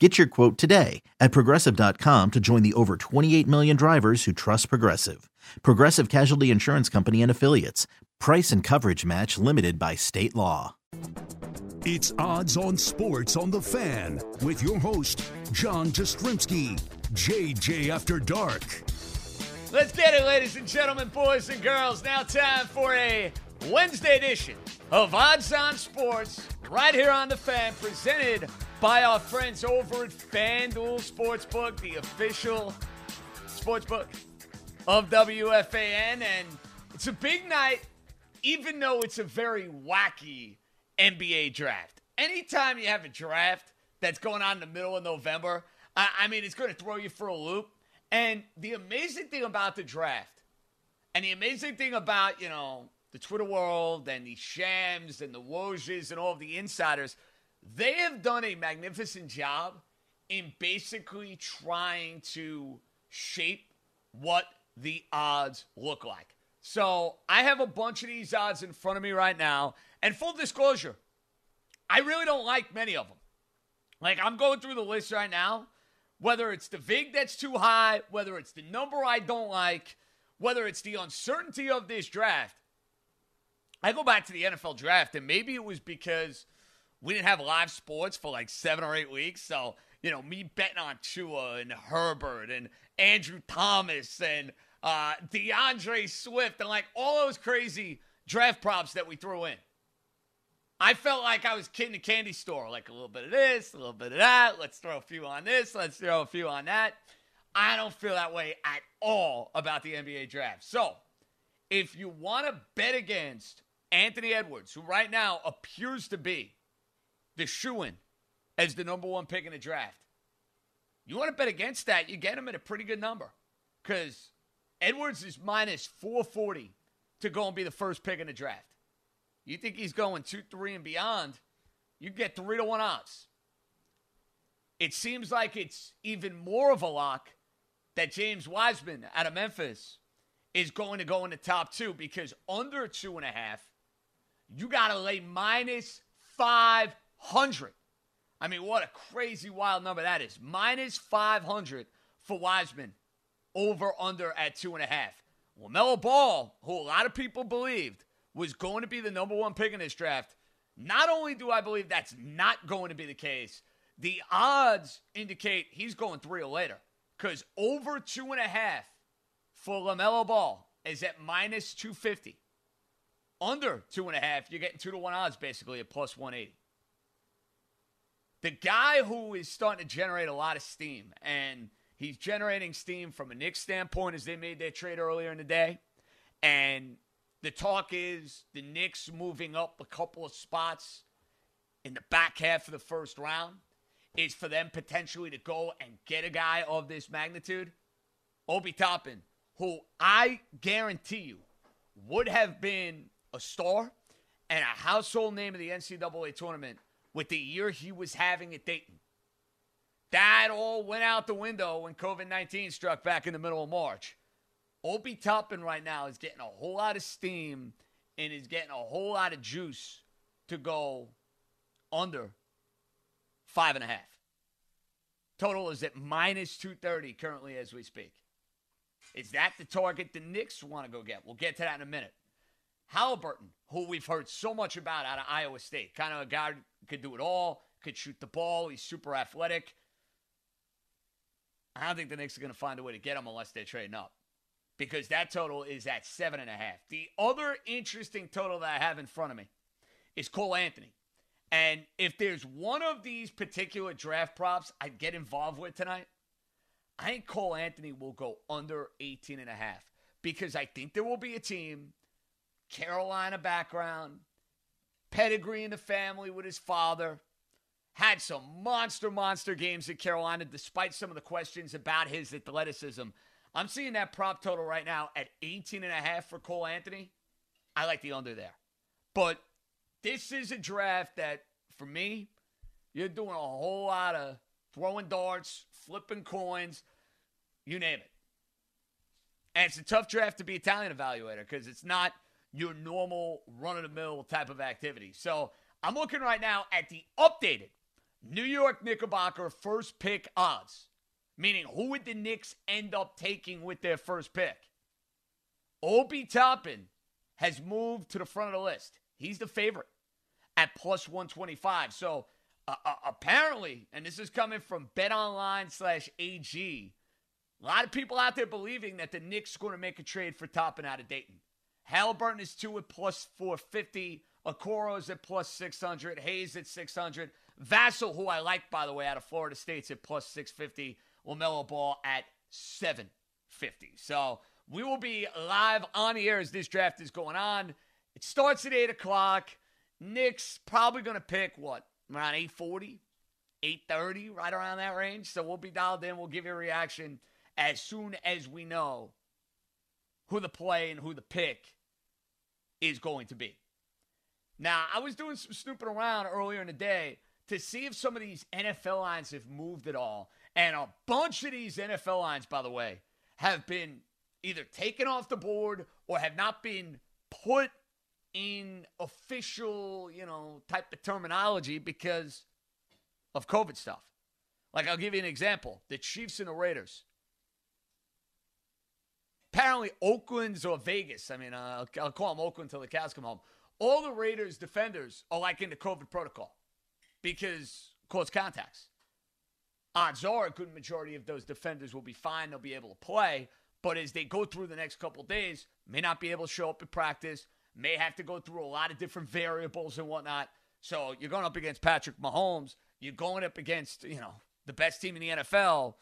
Get your quote today at Progressive.com to join the over 28 million drivers who trust Progressive. Progressive Casualty Insurance Company and Affiliates. Price and coverage match limited by state law. It's Odds on Sports on the Fan with your host, John Jastrzemski, JJ After Dark. Let's get it, ladies and gentlemen, boys and girls. Now time for a Wednesday edition of Odds on Sports right here on the Fan, presented by our friends over at FanDuel Sportsbook, the official sportsbook of WFAN. And it's a big night, even though it's a very wacky NBA draft. Anytime you have a draft that's going on in the middle of November, I mean, it's going to throw you for a loop. And the amazing thing about the draft, and the amazing thing about, you know, the Twitter world and the Shams and the Wojs and all of the insiders, they have done a magnificent job in basically trying to shape what the odds look like. So I have a bunch of these odds in front of me right now. And full disclosure, I really don't like many of them. Like, I'm going through the list right now, whether it's the vig that's too high, whether it's the number I don't like, whether it's the uncertainty of this draft. I go back to the NFL draft, and maybe it was because we didn't have live sports for like 7 or 8 weeks. So, you know, me betting on Tua and Herbert and Andrew Thomas and DeAndre Swift and like all those crazy draft props that we threw in. I felt like I was kid in a candy store, like a little bit of this, a little bit of that. Let's throw a few on this. Let's throw a few on that. I don't feel that way at all about the NBA draft. So if you want to bet against Anthony Edwards, who right now appears to be the shoo-in as the number one pick in the draft, you want to bet against that, you get him at a pretty good number, because Edwards is minus 440 to go and be the first pick in the draft. You think he's going 2, 3, and beyond, you get 3-1 odds. It seems like it's even more of a lock that James Wiseman out of Memphis is going to go in the top two, because under 2.5, you got to lay minus 500. I mean, what a crazy wild number that is. Minus 500 for Wiseman over under at 2.5. LaMelo Ball, who a lot of people believed was going to be the number one pick in this draft, not only do I believe that's not going to be the case, the odds indicate he's going 3 or later, because over 2.5 for LaMelo Ball is at minus 250. Under 2.5, you're getting 2-1 odds, basically at plus 180. The guy who is starting to generate a lot of steam, and he's generating steam from a Knicks standpoint as they made their trade earlier in the day, and the talk is the Knicks moving up a couple of spots in the back half of the first round is for them potentially to go and get a guy of this magnitude. Obi Toppin, who I guarantee you would have been a star and a household name of the NCAA tournament with the year he was having at Dayton. That all went out the window when COVID-19 struck back in the middle of March. Obi Toppin right now is getting a whole lot of steam and is getting a whole lot of juice to go under 5.5. Total is at minus 230 currently as we speak. Is that the target the Knicks want to go get? We'll get to that in a minute. Halliburton, who we've heard so much about out of Iowa State, kind of a guy who could do it all, could shoot the ball, he's super athletic. I don't think the Knicks are going to find a way to get him unless they're trading up, because that total is at 7.5. The other interesting total that I have in front of me is Cole Anthony. And if there's one of these particular draft props I'd get involved with tonight, I think Cole Anthony will go under 18.5, because I think there will be a team, Carolina background, pedigree in the family with his father, had some monster games at Carolina despite some of the questions about his athleticism. I'm seeing that prop total right now at 18.5 for Cole Anthony. I like the under there. But this is a draft that, for me, you're doing a whole lot of throwing darts, flipping coins, you name it. And it's a tough draft to be Italian evaluator because it's not your normal run-of-the-mill type of activity. So I'm looking right now at the updated New York Knickerbocker first pick odds, meaning who would the Knicks end up taking with their first pick. Obi Toppin has moved to the front of the list. He's the favorite at +125. So apparently, and this is coming from BetOnline.ag, a lot of people out there believing that the Knicks are going to make a trade for Toppin out of Dayton. Halliburton is two at +450. Okoro is at +600. Hayes at 600. Vassal, who I like, by the way, out of Florida State's at +650. LaMelo Ball at 750. So we will be live on the air as this draft is going on. It starts at 8 o'clock. Knicks probably going to pick, what, around 8:40, 8:30, right around that range. So we'll be dialed in. We'll give you a reaction as soon as we know who the play and who the pick is going to be. Now, I was doing some snooping around earlier in the day to see if some of these NFL lines have moved at all. And a bunch of these NFL lines, by the way, have been either taken off the board or have not been put in official, type of terminology because of COVID stuff. Like, I'll give you an example. The Chiefs and the Raiders. Apparently, Oakland's or Vegas. I mean, I'll call them Oakland till the cows come home. All the Raiders defenders are like in the COVID protocol because close contacts. Odds are a good majority of those defenders will be fine. They'll be able to play. But as they go through the next couple of days, may not be able to show up at practice, may have to go through a lot of different variables and whatnot. So you're going up against Patrick Mahomes. You're going up against, the best team in the NFL.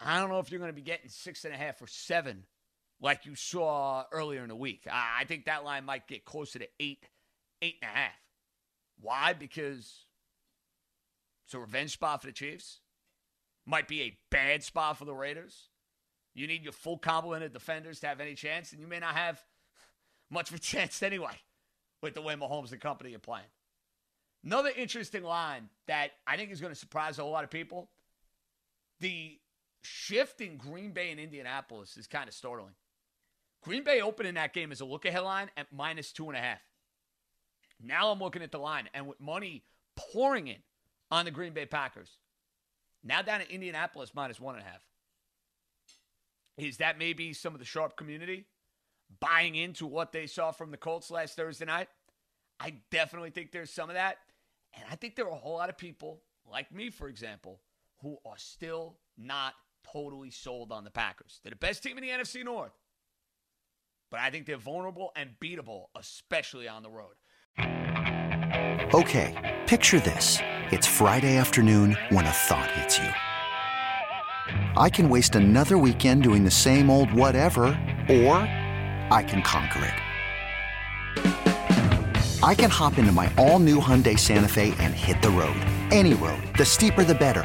I don't know if you're going to be getting 6.5 or 7 like you saw earlier in the week. I think that line might get closer to 8, 8.5. Why? Because it's a revenge spot for the Chiefs. Might be a bad spot for the Raiders. You need your full complement of defenders to have any chance, and you may not have much of a chance anyway with the way Mahomes and company are playing. Another interesting line that I think is going to surprise a whole lot of people, the shift in Green Bay and Indianapolis is kind of startling. Green Bay opening that game as a look-ahead line at -2.5. Now I'm looking at the line, and with money pouring in on the Green Bay Packers, now down at Indianapolis -1.5. Is that maybe some of the sharp community buying into what they saw from the Colts last Thursday night? I definitely think there's some of that. And I think there are a whole lot of people, like me, for example, who are still not totally sold on the Packers. They're the best team in the NFC North. But I think they're vulnerable and beatable, especially on the road. Okay, picture this. It's Friday afternoon when a thought hits you. I can waste another weekend doing the same old whatever, or I can conquer it. I can hop into my all-new Hyundai Santa Fe and hit the road. Any road. The steeper, the better.